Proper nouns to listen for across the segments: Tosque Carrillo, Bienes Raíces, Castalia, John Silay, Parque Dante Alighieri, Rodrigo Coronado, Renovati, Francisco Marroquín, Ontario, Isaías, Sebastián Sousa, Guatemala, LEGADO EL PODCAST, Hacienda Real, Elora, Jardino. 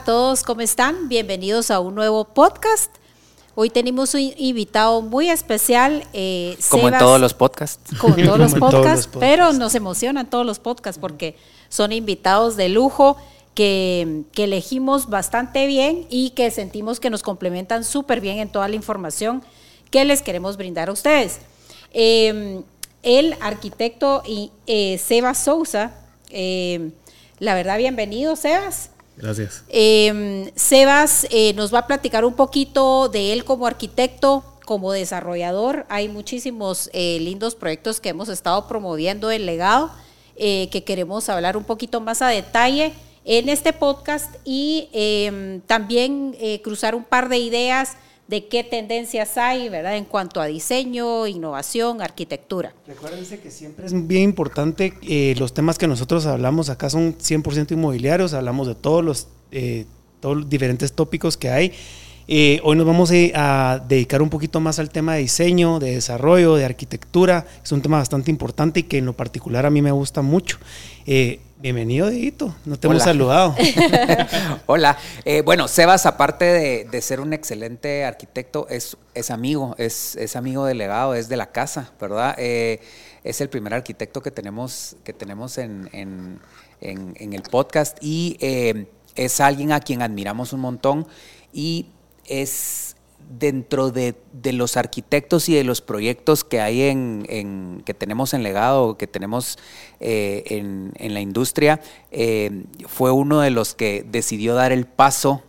a todos, ¿cómo están? Bienvenidos a un nuevo podcast. Hoy tenemos un invitado muy especial. Como Sebas, en todos los podcasts. Como en todos los podcasts, pero nos emocionan todos los podcasts porque son invitados de lujo que elegimos bastante bien y que sentimos que nos complementan súper bien en toda la información que les queremos brindar a ustedes. El arquitecto Sebas Sousa, la verdad, bienvenido, Sebas. Gracias. Sebas nos va a platicar un poquito de él como arquitecto, como desarrollador. Hay muchísimos lindos proyectos que hemos estado promoviendo en Legado, que queremos hablar un poquito más a detalle en este podcast y también cruzar un par de ideas de qué tendencias hay, ¿verdad?, en cuanto a diseño, innovación, arquitectura. Recuérdense que siempre es bien importante, los temas que nosotros hablamos acá son 100% inmobiliarios, hablamos de todos los diferentes tópicos que hay. Hoy nos vamos a dedicar un poquito más al tema de diseño, de desarrollo, de arquitectura. Es un tema bastante importante y que en lo particular a mí me gusta mucho. Bienvenido, Dieguito. No te hemos saludado. Hola. Bueno, Sebas, aparte de ser un excelente arquitecto, es amigo de Legado, es de la casa, ¿verdad? Es el primer arquitecto que tenemos en el podcast y es alguien a quien admiramos un montón y es dentro de los arquitectos y de los proyectos que hay que tenemos en Legado, que tenemos en la industria, fue uno de los que decidió dar el paso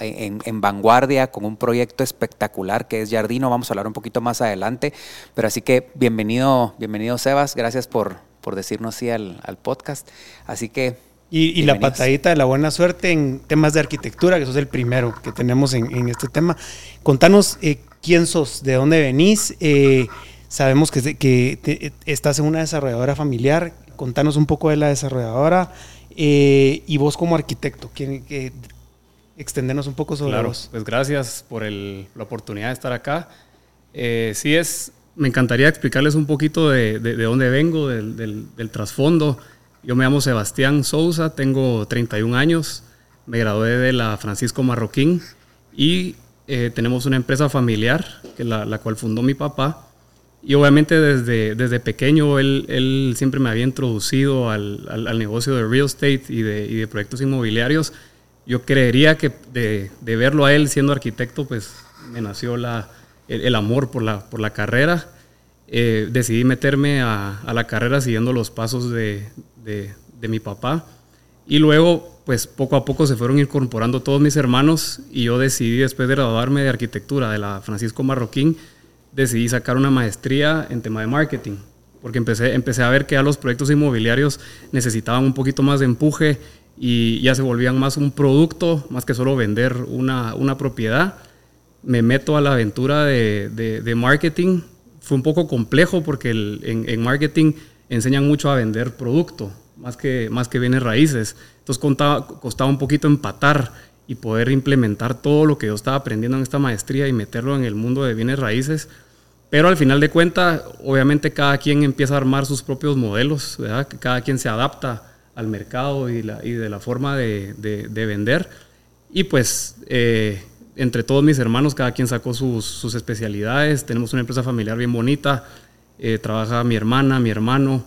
en vanguardia con un proyecto espectacular que es Jardino. Vamos a hablar un poquito más adelante, pero así que bienvenido Sebas, gracias por decirnos sí al podcast. Así que Y la patadita de la buena suerte en temas de arquitectura, que sos el primero que tenemos en este tema. Contanos quién sos, de dónde venís. Sabemos que estás en una desarrolladora familiar. Contanos un poco de la desarrolladora y vos como arquitecto. Extendernos un poco sobre vos. Pues gracias por la oportunidad de estar acá. Me encantaría explicarles un poquito de dónde vengo, del trasfondo. Yo me llamo Sebastián Sousa, tengo 31 años, me gradué de la Francisco Marroquín y tenemos una empresa familiar, que la cual fundó mi papá. Y obviamente desde pequeño él siempre me había introducido al negocio de real estate y de proyectos inmobiliarios. Yo creería que de verlo a él siendo arquitecto, pues me nació el amor por la carrera. Decidí meterme a la carrera siguiendo los pasos de mi papá y luego pues poco a poco se fueron incorporando todos mis hermanos y yo decidí, después de graduarme de arquitectura de la Francisco Marroquín, decidí sacar una maestría en tema de marketing porque empecé a ver que a los proyectos inmobiliarios necesitaban un poquito más de empuje y ya se volvían más un producto, más que solo vender una propiedad. Me meto a la aventura de marketing. Fue un poco complejo porque en marketing enseñan mucho a vender producto, más que bienes raíces. Entonces costaba un poquito empatar y poder implementar todo lo que yo estaba aprendiendo en esta maestría y meterlo en el mundo de bienes raíces. Pero al final de cuentas, obviamente cada quien empieza a armar sus propios modelos, ¿verdad? Cada quien se adapta al mercado y de la forma de vender. Y pues entre todos mis hermanos, cada quien sacó sus especialidades. Tenemos una empresa familiar bien bonita. Trabaja mi hermana, mi hermano.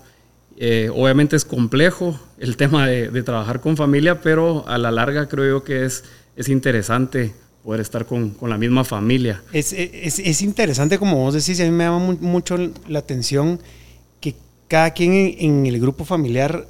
Obviamente es complejo el tema de trabajar con familia, pero a la larga creo yo que es interesante poder estar con la misma familia. Es interesante, como vos decís, a mí me llama mucho la atención que cada quien en el grupo familiar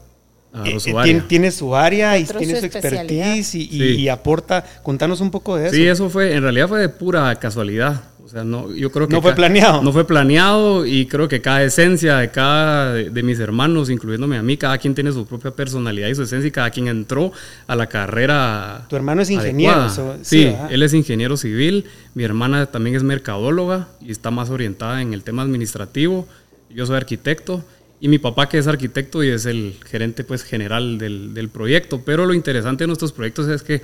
tiene su área y tiene su expertise y aporta. Contanos un poco de eso. Sí, eso en realidad fue de pura casualidad. O sea, no, yo creo que no fue planeado. No fue planeado y creo que cada esencia de mis hermanos, incluyéndome a mí, cada quien tiene su propia personalidad y su esencia y cada quien entró a la carrera. Tu hermano es ingeniero. Sí, él es ingeniero civil. Mi hermana también es mercadóloga y está más orientada en el tema administrativo. Yo soy arquitecto y mi papá, que es arquitecto y es el gerente pues general del proyecto. Pero lo interesante de nuestros proyectos es que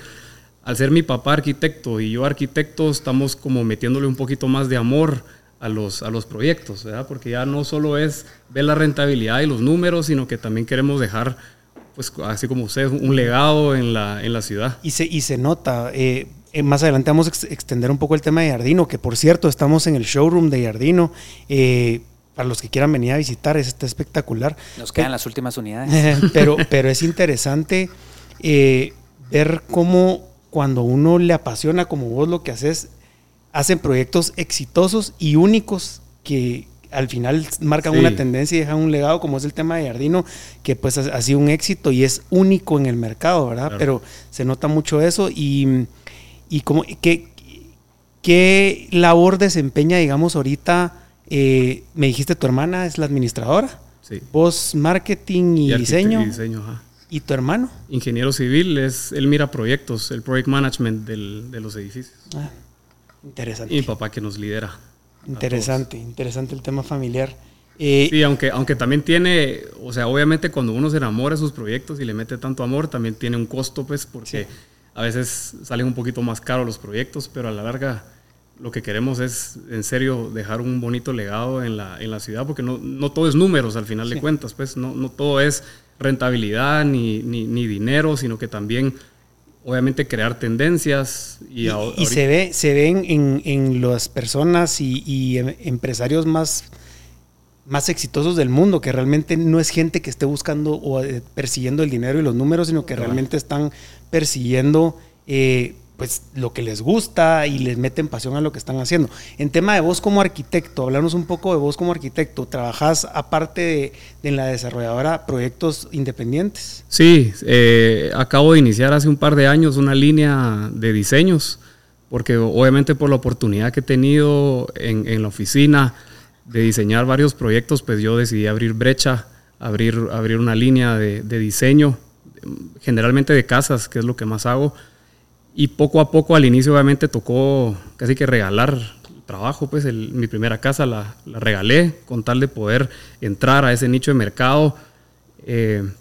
al ser mi papá arquitecto y yo arquitecto, estamos como metiéndole un poquito más de amor a los proyectos, ¿verdad? Porque ya no solo es ver la rentabilidad y los números, sino que también queremos dejar pues así como ustedes, un legado en la ciudad. Y se nota. Más adelante vamos a extender un poco el tema de Jardino, que por cierto estamos en el showroom de Jardino. Para los que quieran venir a visitar, está espectacular. Nos quedan las últimas unidades. Pero es interesante ver cómo cuando uno le apasiona como vos lo que haces, hacen proyectos exitosos y únicos que al final marcan una tendencia y dejan un legado, como es el tema de Jardino, que pues ha sido un éxito y es único en el mercado, ¿verdad? Claro. Pero se nota mucho eso y como, ¿qué labor desempeña, digamos, ahorita? Me dijiste tu hermana es la administradora, sí. Vos marketing y diseño, ajá. ¿Y tu hermano? Ingeniero civil, él mira proyectos, el project management de los edificios. Ah, interesante. Y mi papá que nos lidera. Interesante el tema familiar. Sí, aunque también tiene, o sea, obviamente cuando uno se enamora de sus proyectos y le mete tanto amor, también tiene un costo, pues, porque sí. A veces salen un poquito más caros los proyectos, pero a la larga lo que queremos es, en serio, dejar un bonito legado en la ciudad, porque no todo es números al final de cuentas, pues no todo es rentabilidad ni dinero, sino que también, obviamente, crear tendencias. Y se ven en las personas y empresarios más exitosos del mundo, que realmente no es gente que esté buscando o persiguiendo el dinero y los números, sino que realmente están persiguiendo pues lo que les gusta y les meten pasión a lo que están haciendo. En tema de vos como arquitecto, háblanos un poco de vos como arquitecto. ¿Trabajás aparte de la desarrolladora proyectos independientes? Sí, acabo de iniciar hace un par de años una línea de diseños, porque obviamente por la oportunidad que he tenido en la oficina de diseñar varios proyectos, pues yo decidí abrir brecha, abrir una línea de diseño, generalmente de casas, que es lo que más hago. Y poco a poco, al inicio obviamente tocó casi que regalar trabajo, pues mi primera casa la regalé con tal de poder entrar a ese nicho de mercado.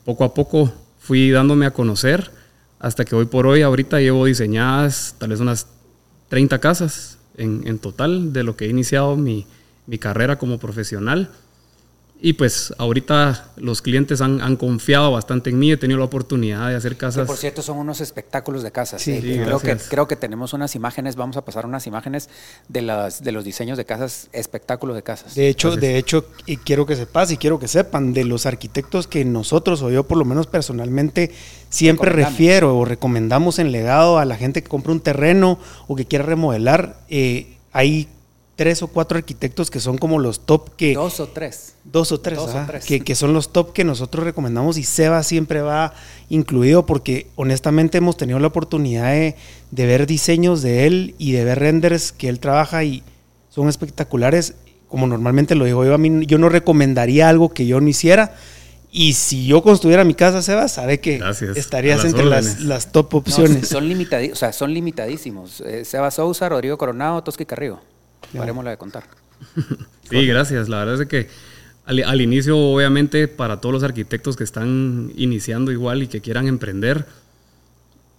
Poco a poco fui dándome a conocer hasta que hoy por hoy, ahorita llevo diseñadas tal vez unas 30 casas en total de lo que he iniciado mi carrera como profesional. Y pues ahorita los clientes han confiado bastante en mí, he tenido la oportunidad de hacer casas. Que por cierto son unos espectáculos de casas. Sí, creo que tenemos unas imágenes, vamos a pasar unas imágenes de los diseños de casas, espectáculos de casas. De hecho, y quiero que sepas y quiero que sepan, de los arquitectos que nosotros o yo por lo menos personalmente siempre refiero o recomendamos en legado a la gente que compra un terreno o que quiera remodelar, hay 3 o 4 arquitectos que son como los top que... 2 o 3. 2 o 3, que son los top que nosotros recomendamos, y Seba siempre va incluido porque honestamente hemos tenido la oportunidad de ver diseños de él y de ver renders que él trabaja y son espectaculares. Como normalmente lo digo yo, a mí yo no recomendaría algo que yo no hiciera. Y si yo construyera mi casa, Seba, sabe que gracias, estarías entre las top opciones. No, son limitadísimos. Seba Sousa, Rodrigo Coronado, Tosque Carrillo. Paremos la de contar. Sí, gracias. La verdad es que al inicio, obviamente, para todos los arquitectos que están iniciando igual y que quieran emprender,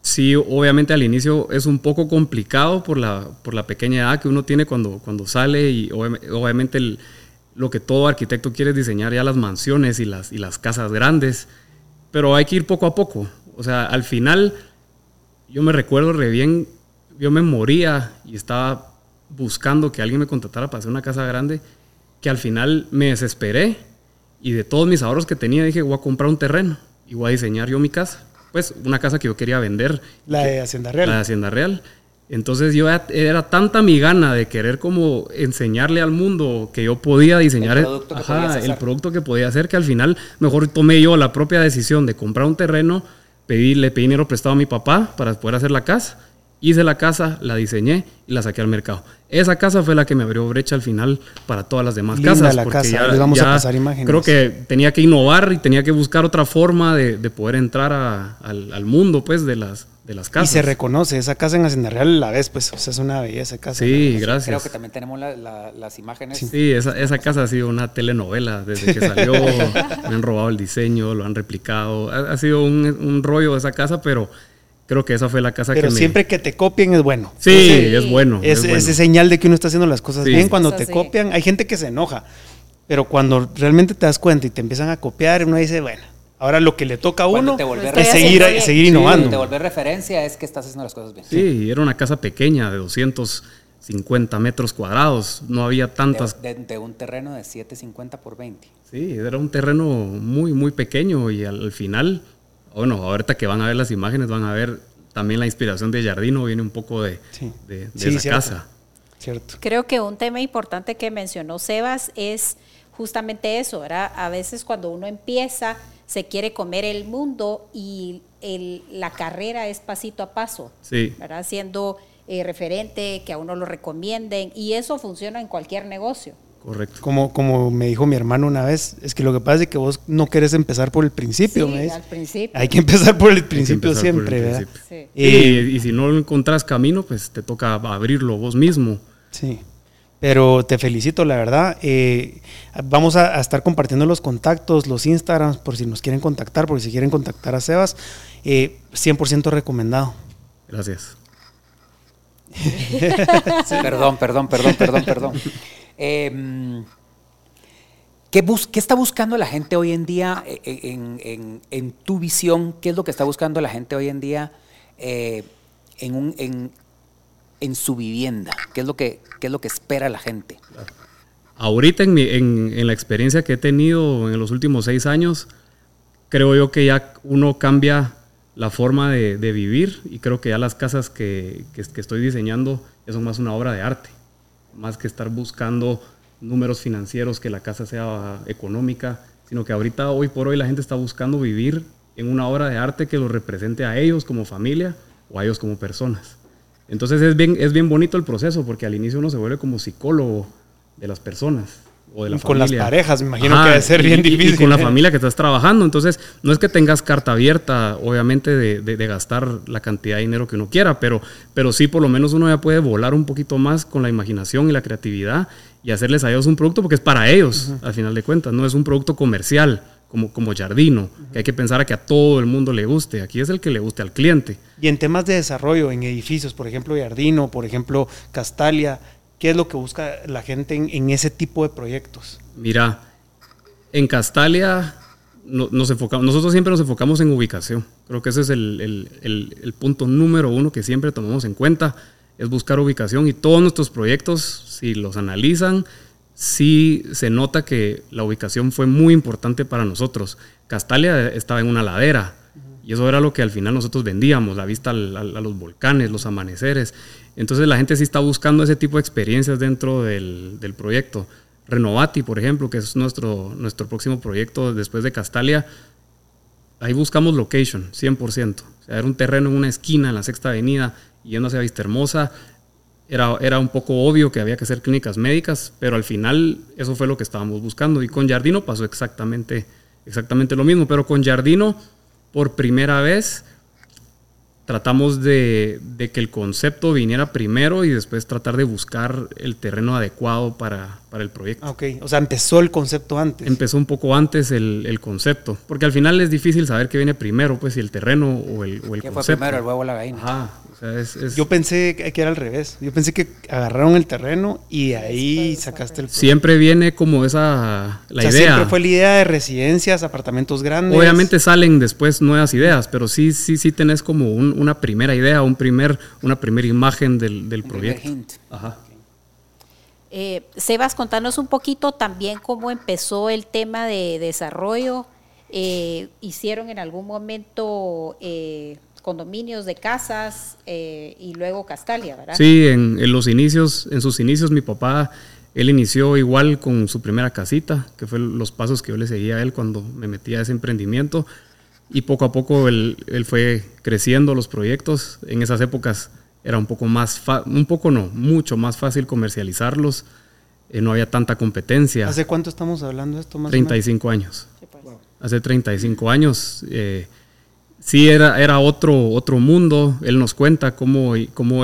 sí, obviamente al inicio es un poco complicado por la pequeña edad que uno tiene cuando sale, y obviamente lo que todo arquitecto quiere es diseñar ya las mansiones y las casas grandes, pero hay que ir poco a poco. O sea, al final, yo me recuerdo re bien, yo me moría y estaba buscando que alguien me contratara para hacer una casa grande, que al final me desesperé y de todos mis ahorros que tenía dije, voy a comprar un terreno y voy a diseñar yo mi casa, pues una casa que yo quería vender, la de Hacienda Real. Entonces yo era tanta mi gana de querer como enseñarle al mundo que yo podía diseñar el producto que podía hacer, que al final mejor tomé yo la propia decisión de comprar un terreno, le pedí dinero prestado a mi papá para poder hacer la casa. Hice la casa, la diseñé y la saqué al mercado. Esa casa fue la que me abrió brecha al final para todas las demás casas. Porque ya, les vamos a pasar imágenes. Creo que tenía que innovar y tenía que buscar otra forma de poder entrar al mundo, pues, de las casas. Y se reconoce, esa casa en Hacienda Real la ves, pues, o sea, es una belleza casa. Sí, gracias. Creo que también tenemos las imágenes. Sí, esa casa ha sido una telenovela desde que salió. Me han robado el diseño, lo han replicado. Ha sido un rollo esa casa, pero... Creo que esa fue la casa Pero siempre que te copien es bueno. Sí, es bueno. Es señal de que uno está haciendo las cosas bien. Cuando te copian, hay gente que se enoja, pero cuando realmente te das cuenta y te empiezan a copiar, uno dice, bueno, Ahora lo que le toca a uno es seguir innovando. Te volver referencia es que estás haciendo las cosas bien. Sí, era una casa pequeña de 250 metros cuadrados. No había tantas... De un terreno de 750 por 20. Sí, era un terreno muy, muy pequeño. Y al final, bueno, ahorita que van a ver las imágenes, van a ver también la inspiración de Jardino viene un poco de esa casa. Cierto. Creo que un tema importante que mencionó Sebas es justamente eso, ¿verdad? A veces cuando uno empieza... se quiere comer el mundo y la carrera es pasito a paso, sí, ¿verdad? Siendo referente, que a uno lo recomienden, y eso funciona en cualquier negocio. Correcto. Como me dijo mi hermano una vez, es que lo que pasa es que vos no querés empezar por el principio. Sí, ¿me al principio. Hay que empezar por el principio siempre, ¿verdad? Sí. Y si no encontrás camino, pues te toca abrirlo vos mismo. Sí. Pero te felicito, la verdad. Vamos a estar compartiendo los contactos, los Instagrams, por si nos quieren contactar, por si quieren contactar a Sebas. 100% recomendado. Gracias. Sí. Perdón. ¿Qué está buscando la gente hoy en día en tu visión? ¿Qué es lo que está buscando la gente hoy en día en su vivienda? ¿Qué es lo que espera la gente? Ahorita en la experiencia que he tenido en los últimos 6 años, creo yo que ya uno cambia la forma de vivir, y creo que ya las casas que estoy diseñando ya son más una obra de arte, más que estar buscando números financieros, que la casa sea económica, sino que ahorita, hoy por hoy, la gente está buscando vivir en una obra de arte que los represente a ellos como familia o a ellos como personas. Entonces es bien bonito el proceso, porque al inicio uno se vuelve como psicólogo de las personas o de la familia. Con las parejas, me imagino que debe ser bien difícil. Y con la familia que estás trabajando. Entonces, no es que tengas carta abierta, obviamente, de gastar la cantidad de dinero que uno quiera, pero sí, por lo menos uno ya puede volar un poquito más con la imaginación y la creatividad y hacerles a ellos un producto, porque es para ellos, al final de cuentas. No es un producto comercial como Jardino, que hay que pensar a que a todo el mundo le guste. Aquí es el que le guste al cliente. Y en temas de desarrollo, en edificios, por ejemplo Jardino, por ejemplo Castalia, ¿qué es lo que busca la gente en ese tipo de proyectos? Mira, en Castalia nosotros siempre nos enfocamos en ubicación. Creo que ese es el punto número uno que siempre tomamos en cuenta, es buscar ubicación, y todos nuestros proyectos, si los analizan, sí se nota que la ubicación fue muy importante para nosotros. Castalia estaba en una ladera, y eso era lo que al final nosotros vendíamos, la vista a los volcanes, los amaneceres. Entonces la gente sí está buscando ese tipo de experiencias dentro del proyecto. Renovati, por ejemplo, que es nuestro próximo proyecto después de Castalia, ahí buscamos location, 100%. O sea, era un terreno en una esquina, en la Sexta Avenida, yendo hacia Vista Hermosa. Era un poco obvio que había que hacer clínicas médicas, pero al final eso fue lo que estábamos buscando. Y con Jardino pasó exactamente lo mismo, pero con Jardino por primera vez tratamos de que el concepto viniera primero y después tratar de buscar el terreno adecuado para el proyecto. Ok, o sea, empezó el concepto antes. Empezó un poco antes el concepto, porque al final es difícil saber qué viene primero, pues si el terreno o el concepto. ¿Qué fue primero, el huevo o la gallina? Ajá. O sea, yo pensé que era al revés. Yo pensé que agarraron el terreno y ahí sacaste el proyecto. Siempre viene como idea. Siempre fue la idea de residencias, apartamentos grandes. Obviamente salen después nuevas ideas, pero sí tenés como una primera idea, una primera imagen del proyecto. Ajá. Sebas, contanos un poquito también cómo empezó el tema de desarrollo. ¿Hicieron en algún momento condominios de casas y luego Castalia, verdad? Sí, en sus inicios mi papá, él inició igual con su primera casita, que fue los pasos que yo le seguía a él cuando me metía a ese emprendimiento, y poco a poco él fue creciendo los proyectos. En esas épocas era mucho más fácil comercializarlos, no había tanta competencia. ¿Hace cuánto estamos hablando de esto más o menos? 35 años. Sí, pues. Wow. Hace 35 años sí, era otro mundo. Él nos cuenta cómo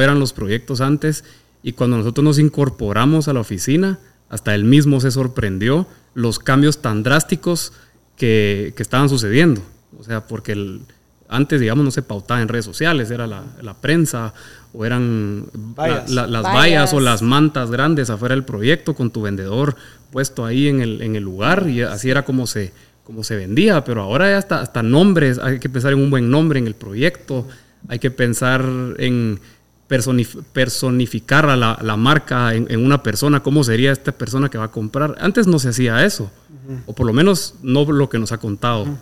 eran los proyectos antes, y cuando nosotros nos incorporamos a la oficina, hasta él mismo se sorprendió los cambios tan drásticos que estaban sucediendo. O sea, porque antes, digamos, no se pautaba en redes sociales, era la prensa, o eran las vallas o las mantas grandes afuera del proyecto con tu vendedor puesto ahí en el lugar, y así era como se como se vendía, pero ahora ya hasta nombres, hay que pensar en un buen nombre en el proyecto, hay que pensar en personificar a la marca en una persona, cómo sería esta persona que va a comprar. Antes no se hacía eso, uh-huh, o por lo menos no lo que nos ha contado, uh-huh,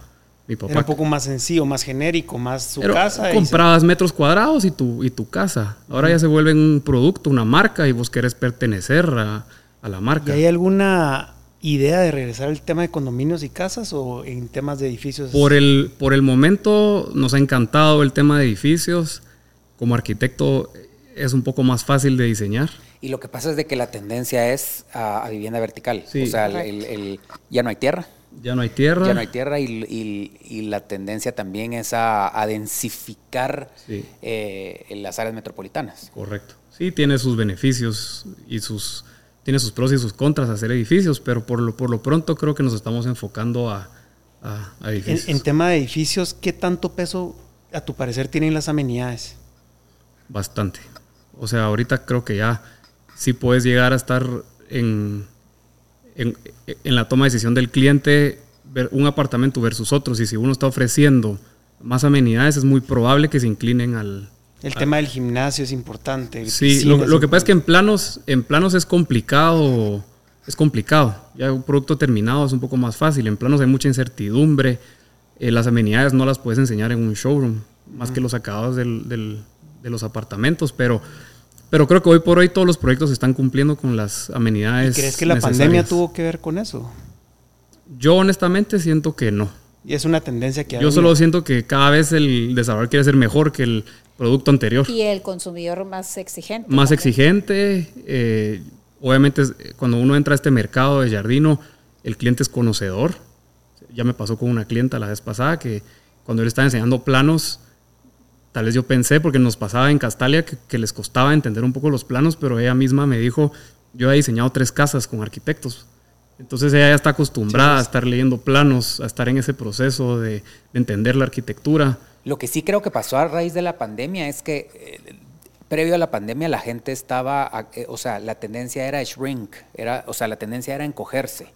mi papá. Era un poco más sencillo, más genérico, más su pero casa. Comprabas metros cuadrados y tu casa. Ahora, uh-huh, ya se vuelve un producto, una marca, y vos querés pertenecer a la marca. ¿Y hay alguna idea de regresar al tema de condominios y casas o en temas de edificios? Por el momento nos ha encantado el tema de edificios. Como arquitecto es un poco más fácil de diseñar. Y lo que pasa es de que la tendencia es a vivienda vertical. Sí. O sea, ya no hay tierra. Ya no hay tierra. Ya no hay tierra y la tendencia también es a densificar, sí, las áreas metropolitanas. Correcto. Sí, tiene sus beneficios y tiene sus pros y sus contras hacer edificios, pero por lo pronto creo que nos estamos enfocando a edificios. En tema de edificios, ¿qué tanto peso, a tu parecer, tienen las amenidades? Bastante. O sea, ahorita creo que ya sí puedes llegar a estar en la toma de decisión del cliente, ver un apartamento versus otros, y si uno está ofreciendo más amenidades es muy probable que se inclinen al... El tema del gimnasio es importante. Sí, lo que pasa es que en planos es complicado. Ya un producto terminado es un poco más fácil. En planos hay mucha incertidumbre. Las amenidades no las puedes enseñar en un showroom, más que los acabados de los apartamentos, pero creo que hoy por hoy todos los proyectos están cumpliendo con las amenidades. ¿Y crees que la pandemia tuvo que ver con eso? Yo honestamente siento que no. Y es una tendencia que hay. Yo solo siento que cada vez el desarrollador quiere ser mejor que el producto anterior. Y el consumidor más exigente. Más exigente. Obviamente cuando uno entra a este mercado de Jardino, el cliente es conocedor. Ya me pasó con una clienta la vez pasada que cuando él estaba enseñando planos, tal vez yo pensé, porque nos pasaba en Castalia que les costaba entender un poco los planos, pero ella misma me dijo, yo he diseñado 3 casas con arquitectos. Entonces ella ya está acostumbrada, sí, a estar leyendo planos, a estar en ese proceso de entender la arquitectura. Lo que sí creo que pasó a raíz de la pandemia es que previo a la pandemia la gente estaba, o sea, la tendencia era shrink, la tendencia era encogerse.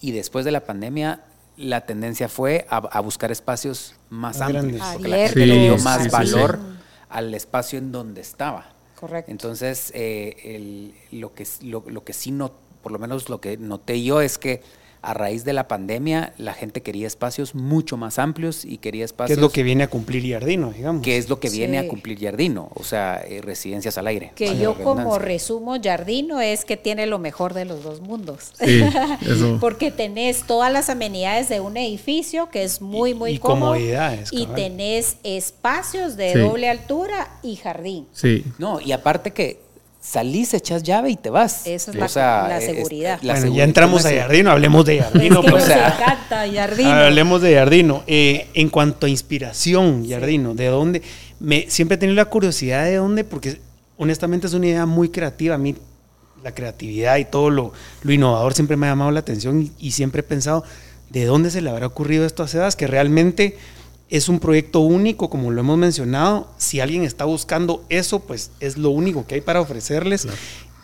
Y después de la pandemia la tendencia fue a buscar espacios más amplios, porque la gente le dio más valor al espacio en donde estaba. Correcto. Entonces, lo que sí, no, por lo menos lo que noté yo es que a raíz de la pandemia la gente quería espacios mucho más amplios y quería espacios... ¿Qué es lo que viene a cumplir Jardino, digamos? ¿Qué es lo que viene a cumplir Jardino? O sea, residencias al aire. Que yo como resumo, Jardino es que tiene lo mejor de los dos mundos. Sí, eso. Porque tenés todas las amenidades de un edificio que es muy cómodo. Y comodidades. Y tenés espacios de doble altura y jardín. Sí. No, y aparte que salís, echas llave y te vas. Esa es la seguridad. Ya entramos a Jardino, hablemos de Jardino. Pues encanta Jardino. Hablemos de Jardino. En cuanto a inspiración, Jardino, ¿de dónde? Siempre he tenido la curiosidad de dónde, porque honestamente es una idea muy creativa. A mí la creatividad y todo lo innovador siempre me ha llamado la atención y siempre he pensado, ¿de dónde se le habrá ocurrido esto a Sebas? Que realmente es un proyecto único, como lo hemos mencionado. Si alguien está buscando eso, pues es lo único que hay para ofrecerles. Claro.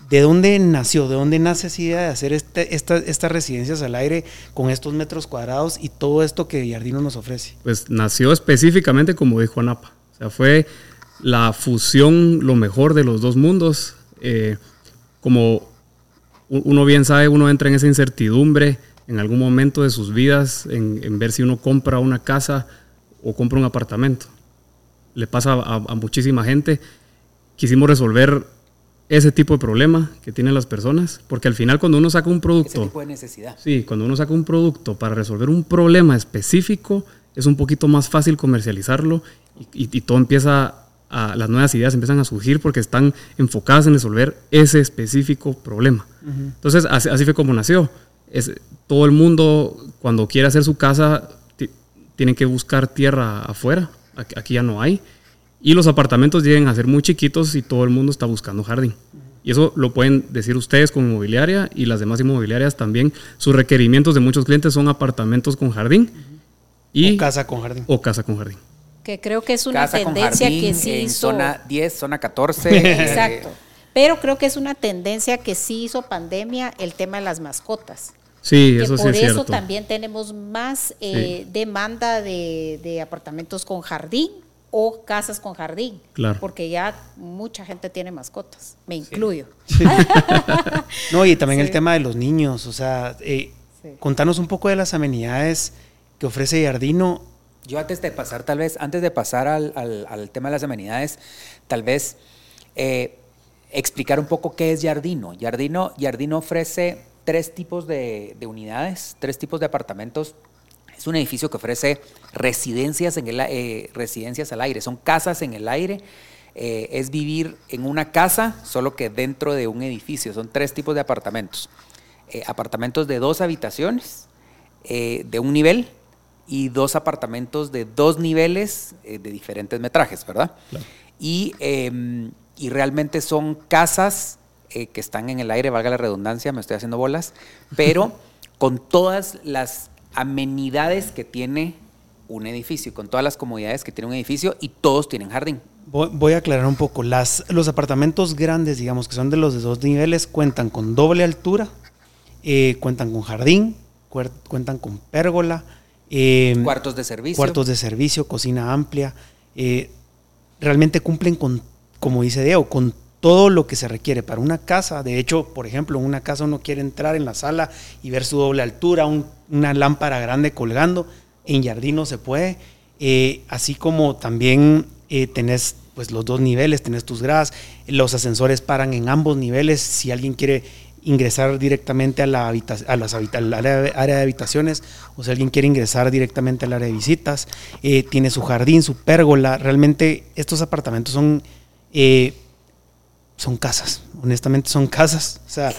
¿De dónde nació? ¿De dónde nace esa idea de hacer estas residencias al aire con estos metros cuadrados y todo esto que Jardino nos ofrece? Pues nació específicamente, como dijo Anapa. O sea, fue la fusión, lo mejor de los dos mundos. Como uno bien sabe, uno entra en esa incertidumbre en algún momento de sus vidas, en ver si uno compra una casa o compra un apartamento. Le pasa a muchísima gente. Quisimos resolver ese tipo de problema que tienen las personas, porque al final cuando uno saca un producto... Ese tipo de necesidad. Sí, cuando uno saca un producto para resolver un problema específico, es un poquito más fácil comercializarlo y todo empieza... Las nuevas ideas empiezan a surgir porque están enfocadas en resolver ese específico problema. Uh-huh. Entonces, así fue como nació. Todo el mundo, cuando quiere hacer su casa... tienen que buscar tierra afuera, aquí ya no hay, y los apartamentos llegan a ser muy chiquitos y todo el mundo está buscando jardín. Y eso lo pueden decir ustedes como inmobiliaria y las demás inmobiliarias también. Sus requerimientos de muchos clientes son apartamentos con jardín y o casa con jardín. Que creo que es una casa tendencia que sí en hizo zona 10, zona 14. Exacto. Pero creo que es una tendencia que sí hizo pandemia, el tema de las mascotas. Sí, eso sí es cierto. Por eso también tenemos más demanda de apartamentos con jardín o casas con jardín, claro, porque ya mucha gente tiene mascotas, me incluyo. Sí. No, y también el tema de los niños, o sea, contanos un poco de las amenidades que ofrece Jardino. Yo antes de pasar al tema de las amenidades, tal vez explicar un poco qué es Jardino. Jardino ofrece 3 tipos de unidades, 3 tipos de apartamentos. Es un edificio que ofrece residencias al aire, son casas en el aire, es vivir en una casa, solo que dentro de un edificio. Son 3 tipos de apartamentos. Apartamentos de 2 habitaciones, de un nivel, y 2 apartamentos de 2 niveles, de diferentes metrajes, ¿verdad? Claro. Y realmente son casas que están en el aire, valga la redundancia, me estoy haciendo bolas, pero con todas las amenidades que tiene un edificio, con todas las comodidades que tiene un edificio, y todos tienen jardín. Voy a aclarar un poco, los apartamentos grandes, digamos, que son de los de 2 niveles, cuentan con doble altura, cuentan con jardín, cuentan con pérgola, cuartos de servicio, cocina amplia, realmente cumplen con, como dice Diego, con todo lo que se requiere para una casa. De hecho, por ejemplo, en una casa uno quiere entrar en la sala y ver su doble altura, una lámpara grande colgando. En Jardino se puede, así como también tenés pues los 2 niveles, tenés tus gradas, los ascensores paran en ambos niveles, si alguien quiere ingresar directamente al área de habitaciones, o si alguien quiere ingresar directamente al área de visitas, tiene su jardín, su pérgola. Realmente estos apartamentos son casas, honestamente son casas. O sea,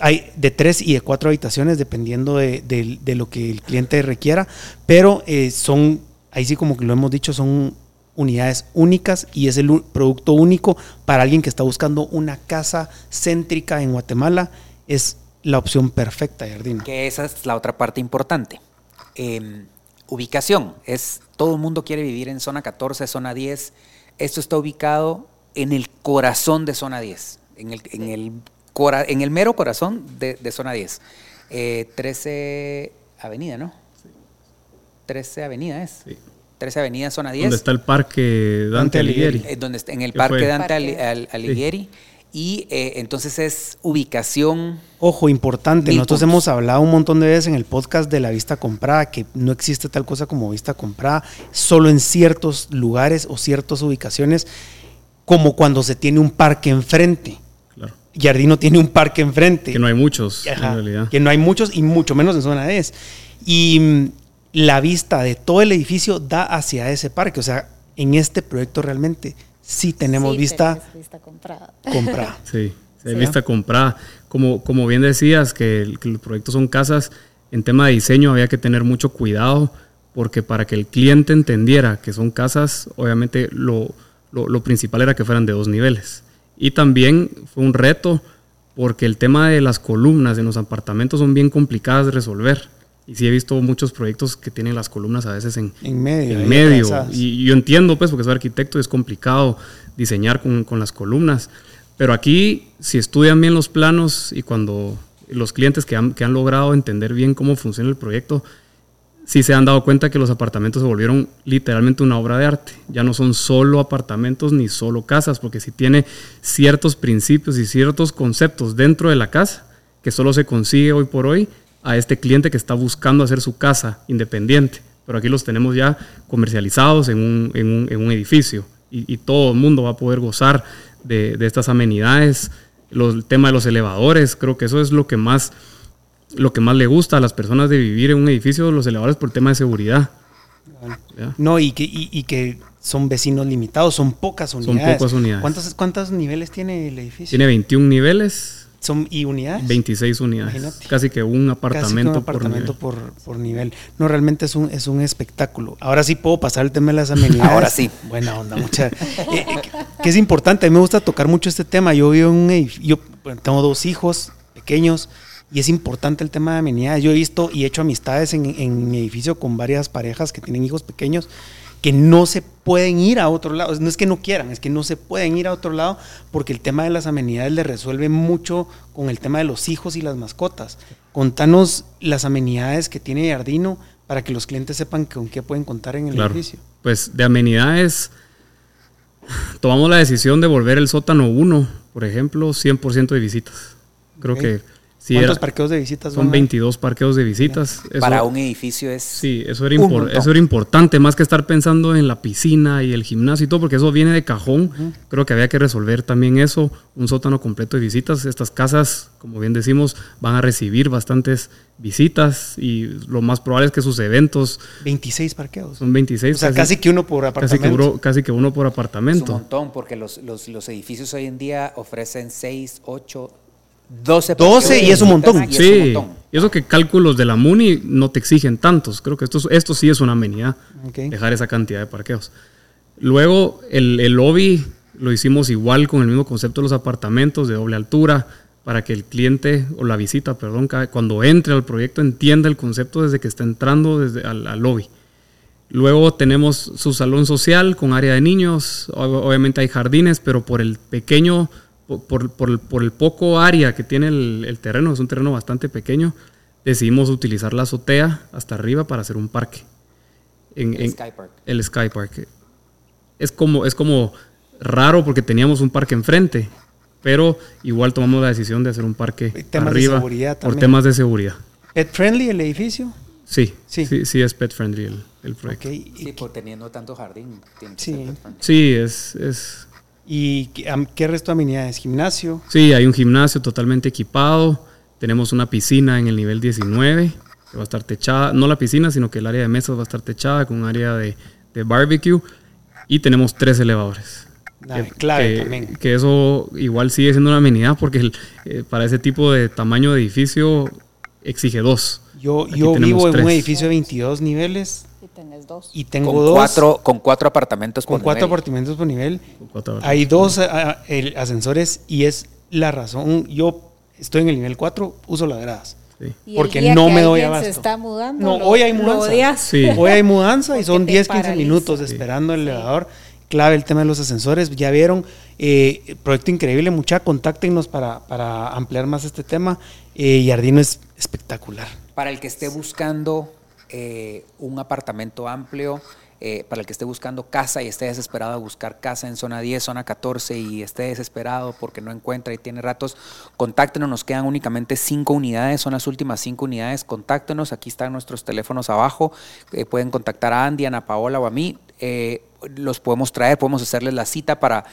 hay de 3 y de 4 habitaciones dependiendo de lo que el cliente requiera, pero son, ahí sí como que lo hemos dicho, son unidades únicas y es el producto único para alguien que está buscando una casa céntrica en Guatemala. Es la opción perfecta, Jardino. Que esa es la otra parte importante. Ubicación, todo el mundo quiere vivir en zona 14, zona 10, esto está ubicado en el corazón de zona 10, en el mero corazón de zona 10. 13 Avenida, ¿no? Sí. 13 Avenida es. Sí. 13 Avenida, zona 10. Donde está el Parque Dante Alighieri. En el Parque Dante Alighieri. Y entonces es ubicación. Ojo, importante, nosotros hemos hablado un montón de veces en el podcast de la vista comprada, que no existe tal cosa como vista comprada, solo en ciertos lugares o ciertas ubicaciones, como cuando se tiene un parque enfrente. Claro. Jardino tiene un parque enfrente. Que no hay muchos, en realidad. Que no hay muchos y mucho menos en zona 10. Y la vista de todo el edificio da hacia ese parque. O sea, en este proyecto realmente sí tenemos vista comprada. Sí, hay vista comprada. Como bien decías, que los proyectos son casas, en tema de diseño había que tener mucho cuidado, porque para que el cliente entendiera que son casas, obviamente lo principal era que fueran de 2 niveles. Y también fue un reto, porque el tema de las columnas en los apartamentos son bien complicadas de resolver. Y sí he visto muchos proyectos que tienen las columnas a veces en medio. Y yo entiendo, pues, porque soy arquitecto, es complicado diseñar con las columnas. Pero aquí, si estudian bien los planos y cuando los clientes que han logrado entender bien cómo funciona el proyecto, sí se han dado cuenta que los apartamentos se volvieron literalmente una obra de arte. Ya no son solo apartamentos ni solo casas, porque sí tiene ciertos principios y ciertos conceptos dentro de la casa que solo se consigue hoy por hoy a este cliente que está buscando hacer su casa independiente, pero aquí los tenemos ya comercializados en un edificio y todo el mundo va a poder gozar de estas amenidades. El tema de los elevadores, creo que eso es lo que más le gusta a las personas de vivir en un edificio, los elevadores, por el tema de seguridad. ¿Ya? No, y que son vecinos limitados, son pocas unidades. ¿Cuántos niveles tiene el edificio? Tiene 21 niveles. ¿Y unidades? 26 unidades. Imagínate. Casi que un apartamento por nivel. No, realmente es un espectáculo. Ahora sí puedo pasar el tema de las amenidades. Ahora sí. Buena onda, muchas. Que es importante, a mí me gusta tocar mucho este tema. Yo vivo en un edificio, yo tengo 2 hijos pequeños y es importante el tema de amenidades. Yo he visto y he hecho amistades en mi edificio con varias parejas que tienen hijos pequeños que no se pueden ir a otro lado. No es que no quieran, es que no se pueden ir a otro lado porque el tema de las amenidades les resuelve mucho con el tema de los hijos y las mascotas. Contanos las amenidades que tiene Jardino para que los clientes sepan con qué pueden contar en el edificio. Pues de amenidades tomamos la decisión de volver el sótano 1, por ejemplo, 100% de visitas. Creo que sí. ¿Cuántos parqueos de visitas? Son 22 parqueos de visitas. Eso, para un edificio es... Sí, eso era importante, más que estar pensando en la piscina y el gimnasio y todo, porque eso viene de cajón. Uh-huh. Creo que había que resolver también eso, un sótano completo de visitas. Estas casas, como bien decimos, van a recibir bastantes visitas y lo más probable es que sus eventos... 26 parqueos. Son 26. O sea, casi que uno por apartamento. Casi que uno por apartamento. Es un montón, porque los edificios hoy en día ofrecen 6, 8... 12 y es un montón. Sí, y eso que cálculos de la MUNI no te exigen tantos. Creo que esto sí es una amenidad, dejar esa cantidad de parqueos. Luego el lobby lo hicimos igual con el mismo concepto de los apartamentos, de doble altura, para que el cliente o la visita, perdón, cuando entre al proyecto entienda el concepto desde que está entrando al lobby. Luego tenemos su salón social con área de niños. Obviamente hay jardines, pero por el pequeño... Por el poco área que tiene el terreno, es un terreno bastante pequeño, decidimos utilizar la azotea hasta arriba para hacer un parque. El Sky Park. Es como raro porque teníamos un parque enfrente, pero igual tomamos la decisión de hacer un parque arriba por temas de seguridad. ¿Pet friendly el edificio? Sí, es pet friendly el proyecto. Okay. Sí, por teniendo tanto jardín. Sí, es... ¿Y qué resto de amenidades? ¿Gimnasio? Sí, hay un gimnasio totalmente equipado. Tenemos una piscina en el nivel 19 que va a estar techada. No la piscina, sino que el área de mesas va a estar techada con un área de barbecue. Y tenemos 3 elevadores. Clave también. Que eso igual sigue siendo una amenidad porque para ese tipo de tamaño de edificio exige 2. Yo vivo en 3. Un edificio de 22 niveles. Tenés 2. Y tengo con 2. Con cuatro apartamentos por nivel. Hay 2 ascensores y es la razón. Yo estoy en el nivel 4, uso las gradas. Sí. Porque no me doy abasto. Se está mudando, hoy hay mudanza. Sí. Hoy hay mudanza y son 10-15 minutos esperando el elevador. Clave el tema de los ascensores. Ya vieron, proyecto increíble, contáctenos para ampliar más este tema. Jardino es espectacular. Para el que esté buscando... un apartamento amplio, para el que esté buscando casa y esté desesperado de buscar casa en zona 10, zona 14 y esté desesperado porque no encuentra y tiene ratos, contáctenos, nos quedan únicamente 5 unidades, son las últimas 5 unidades, contáctenos, aquí están nuestros teléfonos abajo, pueden contactar a Andy, Ana Paola o a mí, los podemos traer, podemos hacerles la cita para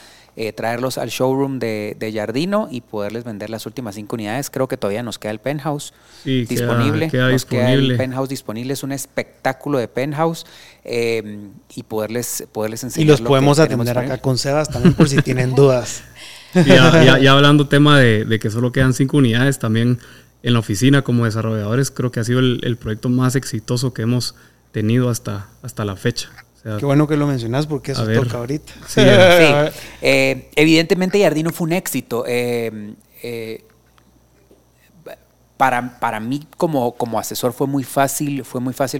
traerlos al showroom de Jardino y poderles vender las últimas 5 unidades. Creo que todavía nos queda el penthouse disponible. Queda el penthouse disponible, es un espectáculo de penthouse y poderles enseñar. Y los podemos atender acá con Sebas también por si tienen dudas. Ya hablando tema de que solo quedan 5 unidades, también en la oficina como desarrolladores creo que ha sido el proyecto más exitoso que hemos tenido hasta la fecha. O sea, qué bueno que lo mencionas porque eso toca ahorita. Sí. Evidentemente Jardino fue un éxito. Para mí como asesor fue muy fácil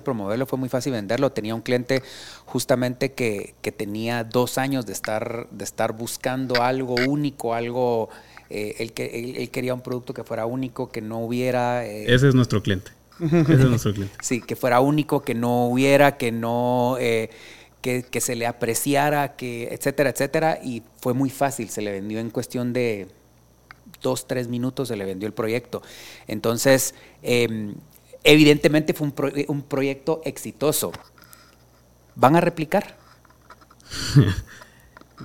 promoverlo, fue muy fácil venderlo. Tenía un cliente justamente que tenía 2 años de estar buscando algo único, algo... él quería un producto que fuera único, que no hubiera... Ese es nuestro cliente. Sí, que fuera único, que no hubiera, que se le apreciara, que etcétera, etcétera. Y fue muy fácil, se le vendió en cuestión de 2-3 minutos, se le vendió el proyecto. Entonces, evidentemente fue un proyecto exitoso. ¿Van a replicar?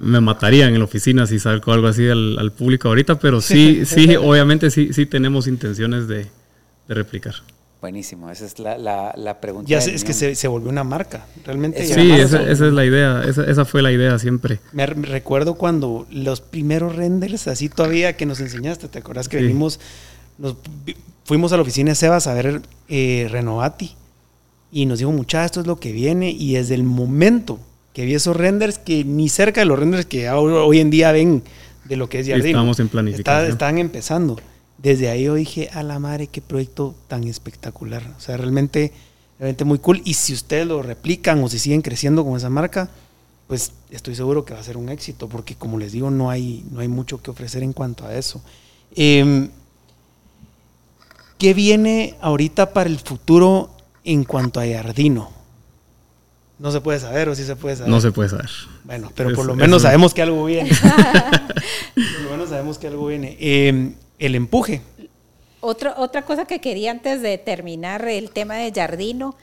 Me matarían en la oficina si salgo algo así al público ahorita, pero sí, obviamente sí tenemos intenciones de replicar. Buenísimo, esa es la pregunta. Ya es que se volvió una marca, realmente. Sí, esa es la idea, esa fue la idea siempre. Me recuerdo cuando los primeros renders, así todavía que nos enseñaste, ¿te acuerdas que fuimos a la oficina de Sebas a ver Renovati y nos dijo, muchachos, esto es lo que viene? Y desde el momento que vi esos renders, que ni cerca de los renders que hoy en día ven de lo que es Jardino. Estábamos en planificación. Estaban empezando. Desde ahí yo dije, a la madre, qué proyecto tan espectacular. O sea, realmente Realmente muy cool. Y si ustedes lo replican o si siguen creciendo con esa marca, pues estoy seguro que va a ser un éxito, porque como les digo, no hay mucho que ofrecer en cuanto a eso. ¿Qué viene ahorita para el futuro en cuanto a Jardino? ¿No se puede saber o sí se puede saber? No se puede saber. Bueno, pero por lo menos sabemos que algo viene. Por lo menos sabemos que algo viene. El empuje. Otra cosa que quería antes de terminar el tema de Jardino,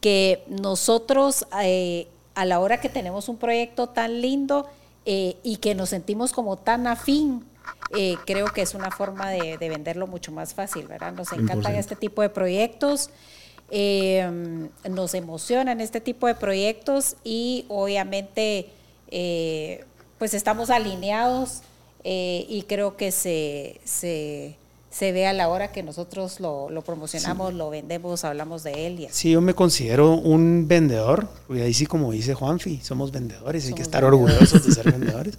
que nosotros a la hora que tenemos un proyecto tan lindo y que nos sentimos como tan afín, creo que es una forma de venderlo mucho más fácil, ¿verdad? Nos encantan este tipo de proyectos. Nos emocionan este tipo de proyectos y obviamente pues estamos alineados y creo que se ve a la hora que nosotros lo promocionamos, sí, lo vendemos, hablamos de él. Sí, yo me considero un vendedor, porque ahí sí, como dice Juanfi, somos vendedores, hay que estar orgullosos de ser vendedores.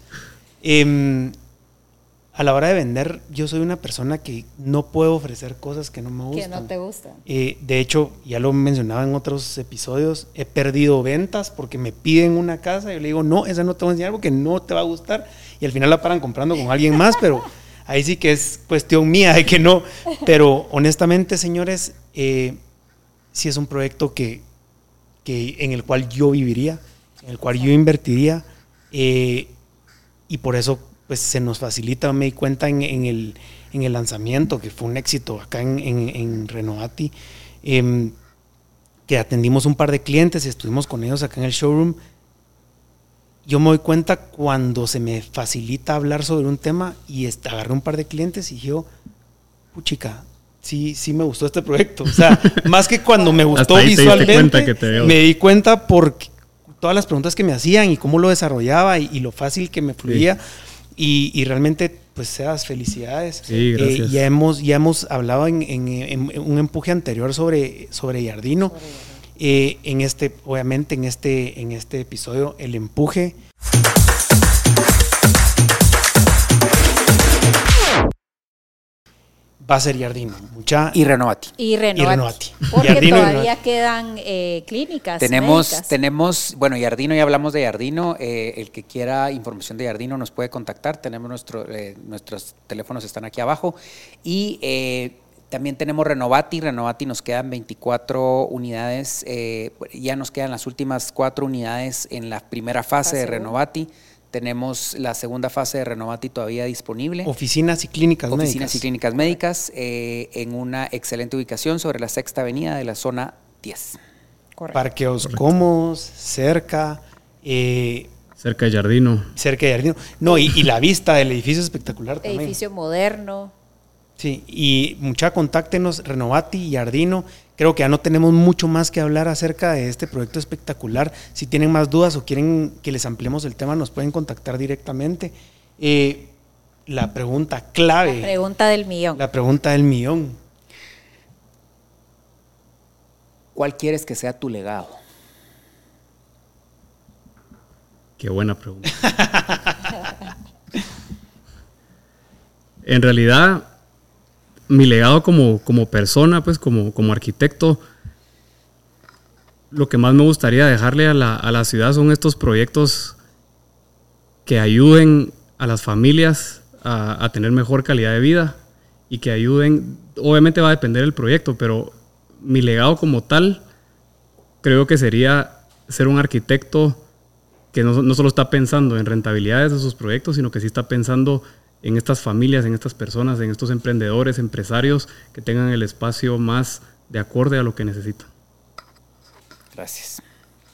A la hora de vender, yo soy una persona que no puedo ofrecer cosas que no me gustan. Que no te gustan. De hecho, ya lo mencionaba en otros episodios, he perdido ventas porque me piden una casa y yo le digo, no, esa no te voy a enseñar porque no te va a gustar. Y al final la paran comprando con alguien más, pero ahí sí que es cuestión mía de que no. Pero honestamente, señores, sí es un proyecto que en el cual yo viviría, en el cual yo invertiría y por eso pues se nos facilita, me di cuenta en el lanzamiento, que fue un éxito acá en Renovati, que atendimos un par de clientes y estuvimos con ellos acá en el showroom. Yo me doy cuenta cuando se me facilita hablar sobre un tema y agarré un par de clientes y yo, puchica, sí me gustó este proyecto. O sea, más que cuando me gustó visualmente, me di cuenta por todas las preguntas que me hacían y cómo lo desarrollaba y lo fácil que me fluía. Sí. Y realmente, pues, Sebas, felicidades. Sí, gracias. Ya hemos hablado en un empuje anterior sobre Jardino. Obviamente, en este episodio, el empuje. Va a ser Jardino, mucha. Y Renovati. Porque Jardino, todavía Renovati. Quedan clínicas. Tenemos, bueno, Jardino, ya hablamos de Jardino. El que quiera información de Jardino nos puede contactar. Tenemos nuestros teléfonos están aquí abajo. Y también tenemos Renovati. Renovati nos quedan 24 unidades. Ya nos quedan las últimas 4 unidades en la primera fase de Renovati. Tenemos la segunda fase de Renovati todavía disponible. Oficinas y clínicas médicas en una excelente ubicación sobre la 6ª avenida de la zona 10. Correcto. Parqueos cómodos, cerca. Cerca de Jardino. No, y la vista del edificio es espectacular también. Edificio moderno. Sí, y mucha, contáctenos, Renovati y Jardino. Creo que ya no tenemos mucho más que hablar acerca de este proyecto espectacular. Si tienen más dudas o quieren que les ampliemos el tema, nos pueden contactar directamente. La pregunta clave. La pregunta del millón. ¿Cuál quieres que sea tu legado? Qué buena pregunta. En realidad, mi legado como persona, pues como arquitecto, lo que más me gustaría dejarle a la ciudad son estos proyectos que ayuden a las familias a tener mejor calidad de vida y que ayuden, obviamente va a depender del proyecto, pero mi legado como tal creo que sería ser un arquitecto que no solo está pensando en rentabilidades de sus proyectos, sino que sí está pensando en estas familias, en estas personas, en estos emprendedores, empresarios, que tengan el espacio más de acorde a lo que necesitan. Gracias.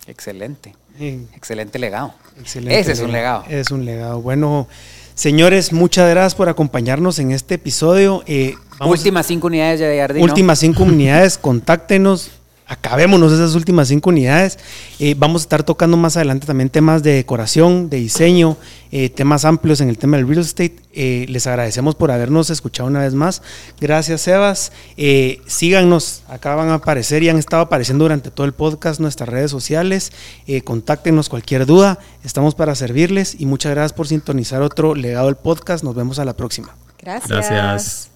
Excelente. Sí. Excelente legado. Ese es un legado. Es un legado. Bueno, señores, muchas gracias por acompañarnos en este episodio. Últimas 5 unidades de Jardino. Últimas 5 unidades, contáctenos. Acabémonos esas últimas 5 unidades. Vamos a estar tocando más adelante también temas de decoración, de diseño, temas amplios en el tema del real estate. Les agradecemos por habernos escuchado una vez más. Gracias, Sebas. Síganos, acá van a aparecer y han estado apareciendo durante todo el podcast nuestras redes sociales. Contáctenos cualquier duda, estamos para servirles y muchas gracias por sintonizar otro Legado del Podcast. Nos vemos a la próxima. Gracias.